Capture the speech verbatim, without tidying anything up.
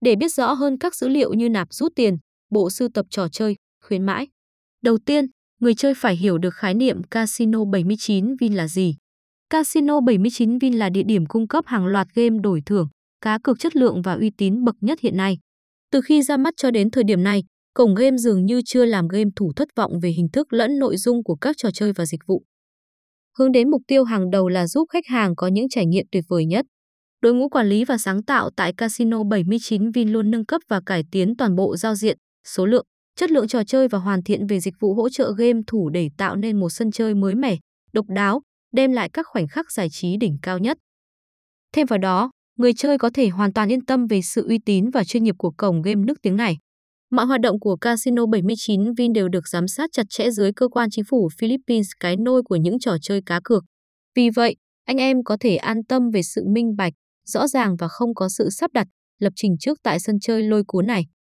Để biết rõ hơn các dữ liệu như nạp rút tiền, bộ sưu tập trò chơi, khuyến mãi. Đầu tiên, người chơi phải hiểu được khái niệm Casino bảy mươi chín Vin là gì. Casino bảy mươi chín Vin là địa điểm cung cấp hàng loạt game đổi thưởng, cá cược chất lượng và uy tín bậc nhất hiện nay. Từ khi ra mắt cho đến thời điểm này, cổng game dường như chưa làm game thủ thất vọng về hình thức lẫn nội dung của các trò chơi và dịch vụ. Hướng đến mục tiêu hàng đầu là giúp khách hàng có những trải nghiệm tuyệt vời nhất. Đội ngũ quản lý và sáng tạo tại Casino bảy mươi chín Vin luôn nâng cấp và cải tiến toàn bộ giao diện, số lượng, chất lượng trò chơi và hoàn thiện về dịch vụ hỗ trợ game thủ để tạo nên một sân chơi mới mẻ, độc đáo, đem lại các khoảnh khắc giải trí đỉnh cao nhất. Thêm vào đó, người chơi có thể hoàn toàn yên tâm về sự uy tín và chuyên nghiệp của cổng game nước tiếng này. Mọi hoạt động của Casino bảy mươi chín Vin đều được giám sát chặt chẽ dưới cơ quan chính phủ Philippines, cái nôi của những trò chơi cá cược. Vì vậy, anh em có thể an tâm về sự minh bạch, rõ ràng và không có sự sắp đặt, lập trình trước tại sân chơi lôi cuốn này.